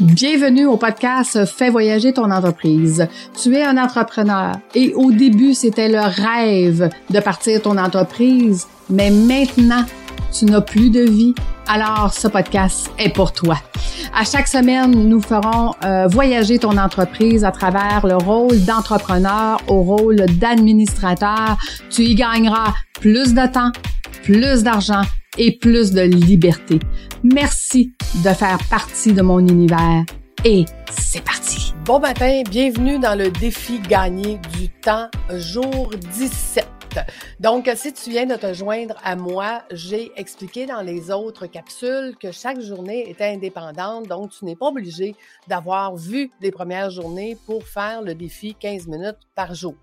Bienvenue au podcast « Fais voyager ton entreprise ». Tu es un entrepreneur et au début, c'était le rêve de partir ton entreprise, mais maintenant, tu n'as plus de vie, alors ce podcast est pour toi. À chaque semaine, nous ferons voyager ton entreprise à travers le rôle d'entrepreneur au rôle d'administrateur. Tu y gagneras plus de temps, plus d'argent et plus de liberté. Merci de faire partie de mon univers et c'est parti! Bon matin, bienvenue dans le défi gagner du temps, jour 17. Donc, si tu viens de te joindre à moi, j'ai expliqué dans les autres capsules que chaque journée était indépendante, donc tu n'es pas obligé d'avoir vu les premières journées pour faire le défi 15 minutes par jour.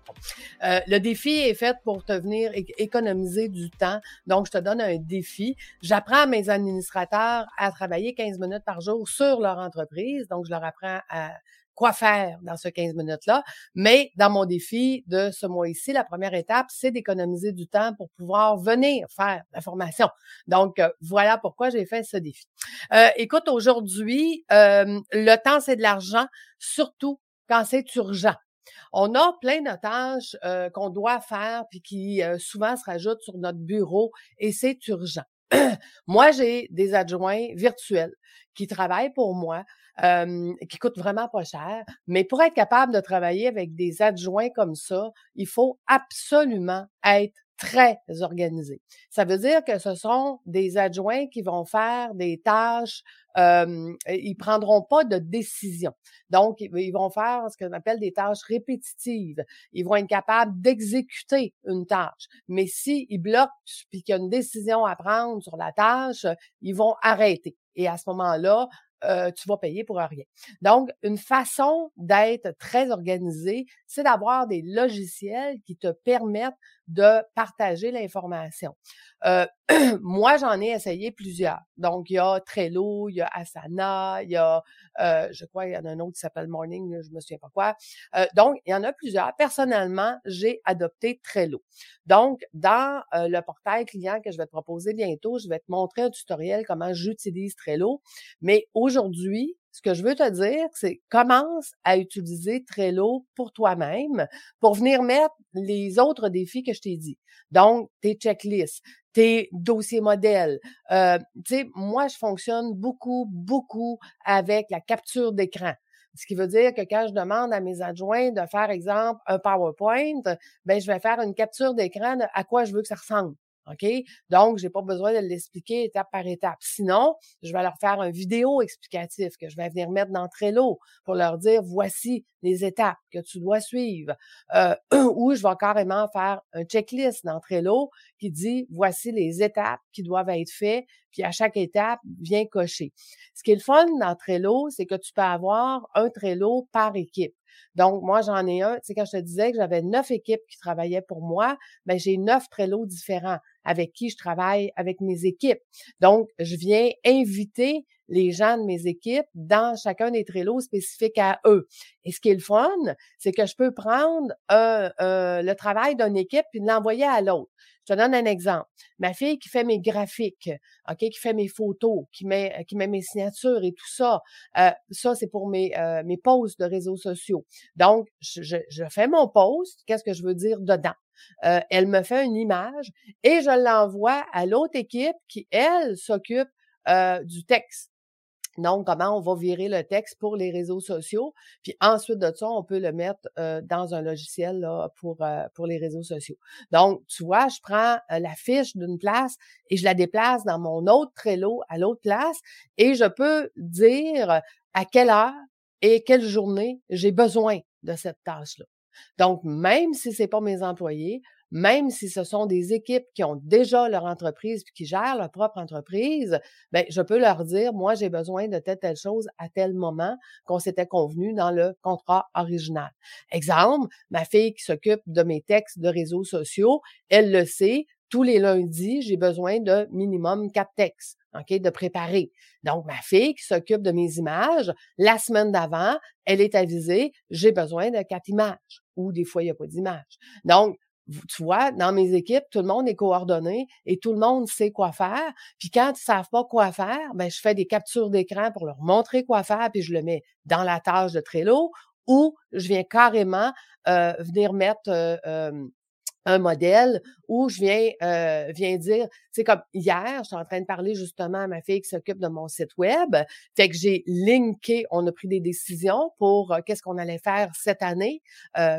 Le défi est fait pour te venir économiser du temps, donc je te donne un défi. J'apprends à mes administrateurs à travailler 15 minutes par jour sur leur entreprise, donc je leur apprends à quoi faire dans ce 15 minutes-là. Mais dans mon défi de ce mois-ci, la première étape, c'est d'économiser du temps pour pouvoir venir faire la formation. Donc, voilà pourquoi j'ai fait ce défi. Écoute, aujourd'hui, le temps, c'est de l'argent, surtout quand c'est urgent. On a plein de tâches qu'on doit faire puis qui souvent se rajoutent sur notre bureau et c'est urgent. Moi, j'ai des adjoints virtuels qui travaillent pour moi, qui coûtent vraiment pas cher, mais pour être capable de travailler avec des adjoints comme ça, il faut absolument être très organisé. Ça veut dire que ce sont des adjoints qui vont faire des tâches, ils prendront pas de décision. Donc, ils vont faire ce qu'on appelle des tâches répétitives. Ils vont être capables d'exécuter une tâche. Mais s'ils bloquent puis qu'il y a une décision à prendre sur la tâche, ils vont arrêter. Et à ce moment-là, tu vas payer pour rien. Donc, une façon d'être très organisé, c'est d'avoir des logiciels qui te permettent de partager l'information. Moi, j'en ai essayé plusieurs. Donc, il y a Trello, il y a Asana, il y a, je crois, il y en a un autre qui s'appelle Morning, je me souviens pas quoi. Donc, il y en a plusieurs. Personnellement, j'ai adopté Trello. Donc, dans le portail client que je vais te proposer bientôt, je vais te montrer un tutoriel comment j'utilise Trello. Mais aujourd'hui, ce que je veux te dire, c'est commence à utiliser Trello pour toi-même, pour venir mettre les autres défis que je t'ai dit. Donc, tes checklists, tes dossiers modèles. Tu sais, moi, je fonctionne beaucoup avec la capture d'écran. Ce qui veut dire que quand je demande à mes adjoints de faire, exemple, un PowerPoint, ben je vais faire une capture d'écran de à quoi je veux que ça ressemble. OK? Donc, j'ai pas besoin de l'expliquer étape par étape. Sinon, je vais leur faire un vidéo explicatif que je vais venir mettre dans Trello pour leur dire voici les étapes que tu dois suivre. Ou je vais carrément faire un checklist dans Trello qui dit voici les étapes qui doivent être faites, puis à chaque étape, viens cocher. Ce qui est le fun dans Trello, c'est que tu peux avoir un Trello par équipe. Donc, moi, j'en ai un. Tu sais, quand je te disais que j'avais 9 équipes qui travaillaient pour moi, ben j'ai 9 Trello différents avec qui je travaille avec mes équipes. Donc, je viens inviter les gens de mes équipes dans chacun des Trello spécifiques à eux. Et ce qui est le fun, c'est que je peux prendre le travail d'une équipe puis l'envoyer à l'autre. Je te donne un exemple. Ma fille qui fait mes graphiques, OK, qui fait mes photos, qui met mes signatures et tout ça, ça, c'est pour mes posts de réseaux sociaux. Donc, je fais mon post, qu'est-ce que je veux dire dedans? Elle me fait une image et je l'envoie à l'autre équipe qui, elle, s'occupe du texte. Donc, comment on va virer le texte pour les réseaux sociaux. Puis ensuite de ça, on peut le mettre dans un logiciel là, pour les réseaux sociaux. Donc, tu vois, je prends la fiche d'une place et je la déplace dans mon autre Trello à l'autre place et je peux dire à quelle heure et quelle journée j'ai besoin de cette tâche-là. Donc, même si ce n'est pas mes employés, même si ce sont des équipes qui ont déjà leur entreprise puis qui gèrent leur propre entreprise, ben je peux leur dire, moi, j'ai besoin de telle chose à tel moment qu'on s'était convenu dans le contrat original. Exemple, ma fille qui s'occupe de mes textes de réseaux sociaux, elle le sait, tous les lundis, j'ai besoin de minimum 4 textes. OK, de préparer. Donc, ma fille qui s'occupe de mes images, la semaine d'avant, elle est avisée, j'ai besoin de 4 images. Ou des fois, il n'y a pas d'image. Donc, Tu vois, dans mes équipes, tout le monde est coordonné et tout le monde sait quoi faire. Puis quand ils ne savent pas quoi faire, ben je fais des captures d'écran pour leur montrer quoi faire, puis je le mets dans la tâche de Trello ou je viens carrément venir mettre un modèle où je viens dire, c'est comme hier, je suis en train de parler justement à ma fille qui s'occupe de mon site web, fait que j'ai linké, on a pris des décisions pour qu'est-ce qu'on allait faire cette année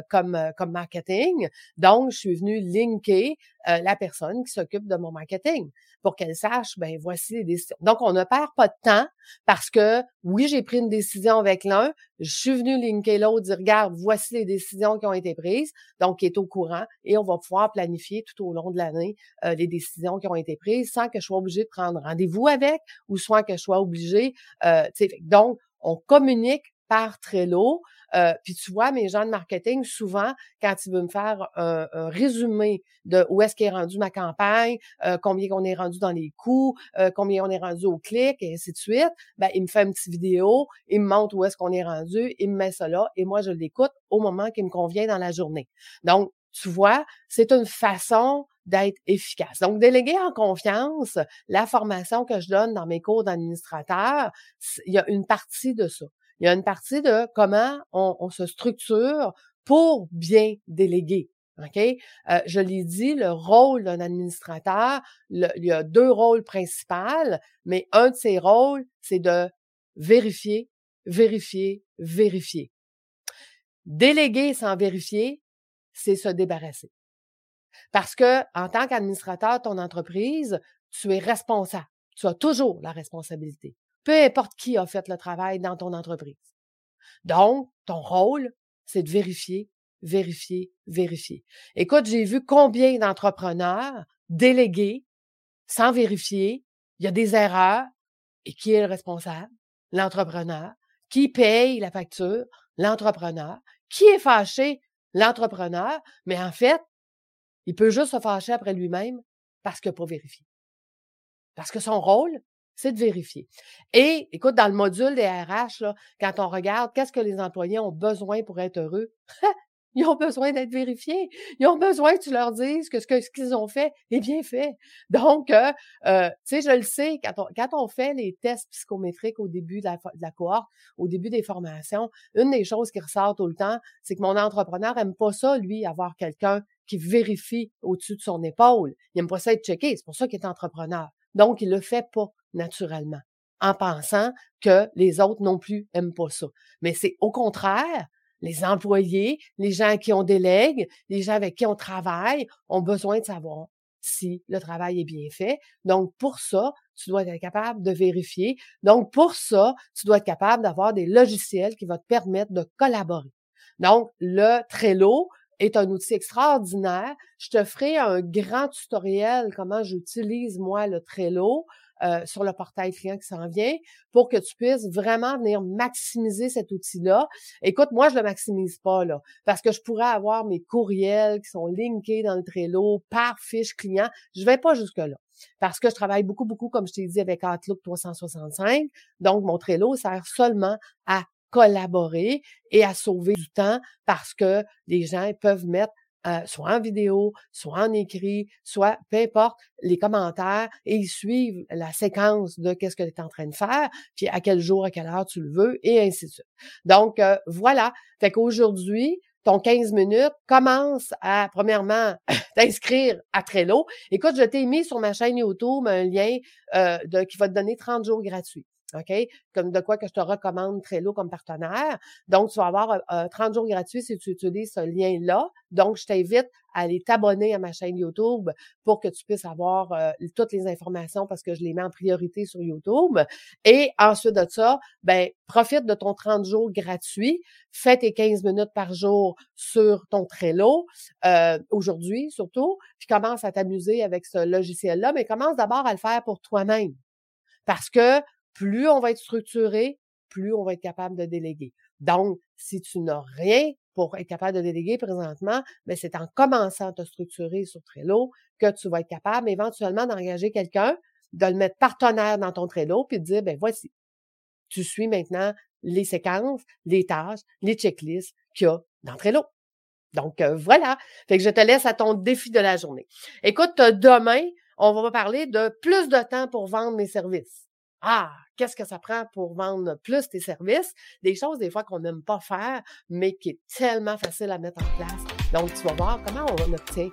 comme marketing, donc je suis venue linker la personne qui s'occupe de mon marketing pour qu'elle sache, ben voici les décisions. Donc on ne perd pas de temps parce que oui, j'ai pris une décision avec l'un, je suis venue linker l'autre, dire regarde, voici les décisions qui ont été prises, donc qui est au courant et on va pouvoir planifier tout au long de l'année les décisions qui ont été prises sans que je sois obligée de prendre rendez-vous avec ou sans que je sois obligée. Donc, on communique par Trello. Puis tu vois, mes gens de marketing, souvent, quand ils veulent me faire un résumé de où est-ce qu'est rendue ma campagne, combien on est rendu dans les coûts, combien on est rendu au clic, et ainsi de suite, ben ils me font une petite vidéo, ils me montrent où est-ce qu'on est rendu, ils me mettent ça là, et moi, je l'écoute au moment qui me convient dans la journée. Donc, tu vois, c'est une façon d'être efficace. Donc, déléguer en confiance, la formation que je donne dans mes cours d'administrateur, il y a une partie de ça. Il y a une partie de comment on se structure pour bien déléguer. OK? Je l'ai dit, le rôle d'un administrateur, il y a deux rôles principaux, mais un de ces rôles, c'est de vérifier, vérifier, vérifier. Déléguer sans vérifier, c'est se débarrasser. Parce que, en tant qu'administrateur de ton entreprise, tu es responsable. Tu as toujours la responsabilité. Peu importe qui a fait le travail dans ton entreprise. Donc, ton rôle, c'est de vérifier, vérifier, vérifier. Écoute, j'ai vu combien d'entrepreneurs délégués, sans vérifier, il y a des erreurs, et qui est le responsable? L'entrepreneur. Qui paye la facture? L'entrepreneur. Qui est fâché? L'entrepreneur, mais en fait, il peut juste se fâcher après lui-même parce qu'il n'a pas vérifié. Parce que son rôle, c'est de vérifier. Et, écoute, dans le module des RH, là, quand on regarde qu'est-ce que les employés ont besoin pour être heureux, ils ont besoin d'être vérifiés. Ils ont besoin que tu leur dises que ce qu'ils ont fait est bien fait. Donc, tu sais, je le sais, quand on fait les tests psychométriques au début de la cohorte, au début des formations, une des choses qui ressort tout le temps, c'est que mon entrepreneur aime pas ça, lui, avoir quelqu'un qui vérifie au-dessus de son épaule. Il aime pas ça être checké. C'est pour ça qu'il est entrepreneur. Donc, il le fait pas naturellement, en pensant que les autres non plus aiment pas ça. Mais c'est au contraire, les employés, les gens à qui on délègue, les gens avec qui on travaille ont besoin de savoir si le travail est bien fait. Donc, pour ça, tu dois être capable de vérifier. Donc, pour ça, tu dois être capable d'avoir des logiciels qui vont te permettre de collaborer. Donc, le Trello est un outil extraordinaire. Je te ferai un grand tutoriel comment j'utilise, moi, le Trello sur le portail client qui s'en vient, pour que tu puisses vraiment venir maximiser cet outil-là. Écoute, moi, je le maximise pas, là, parce que je pourrais avoir mes courriels qui sont linkés dans le Trello par fiche client. Je vais pas jusque-là, parce que je travaille beaucoup, beaucoup, comme je t'ai dit, avec Outlook 365. Donc, mon Trello sert seulement à collaborer et à sauver du temps parce que les gens peuvent mettre soit en vidéo, soit en écrit, soit, peu importe, les commentaires, et ils suivent la séquence de qu'est-ce que tu es en train de faire, puis à quel jour, à quelle heure tu le veux, et ainsi de suite. Donc, voilà. Fait qu'aujourd'hui, ton 15 minutes commence à, premièrement, t'inscrire à Trello. Écoute, je t'ai mis sur ma chaîne YouTube un lien qui va te donner 30 jours gratuits. OK? Comme de quoi que je te recommande Trello comme partenaire. Donc, tu vas avoir 30 jours gratuits si tu utilises ce lien-là. Donc, je t'invite à aller t'abonner à ma chaîne YouTube pour que tu puisses avoir toutes les informations parce que je les mets en priorité sur YouTube. Et ensuite de ça, ben profite de ton 30 jours gratuit. Fais tes 15 minutes par jour sur ton Trello, aujourd'hui surtout, puis commence à t'amuser avec ce logiciel-là. Mais commence d'abord à le faire pour toi-même parce que plus on va être structuré, plus on va être capable de déléguer. Donc, si tu n'as rien pour être capable de déléguer présentement, bien, c'est en commençant à te structurer sur Trello que tu vas être capable éventuellement d'engager quelqu'un, de le mettre partenaire dans ton Trello, puis de dire, ben voici, tu suis maintenant les séquences, les tâches, les checklists qu'il y a dans Trello. Donc, voilà. Fait que je te laisse à ton défi de la journée. Écoute, demain, on va parler de plus de temps pour vendre mes services. Ah, qu'est-ce que ça prend pour vendre plus tes services? Des choses, des fois, qu'on n'aime pas faire, mais qui est tellement facile à mettre en place. Donc, tu vas voir comment on obtient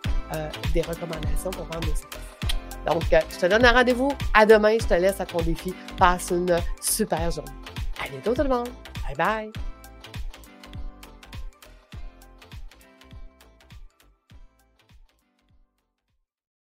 des recommandations pour vendre nos services. Donc, je te donne un rendez-vous. À demain, je te laisse à ton défi. Passe une super journée. À bientôt, tout le monde. Bye-bye.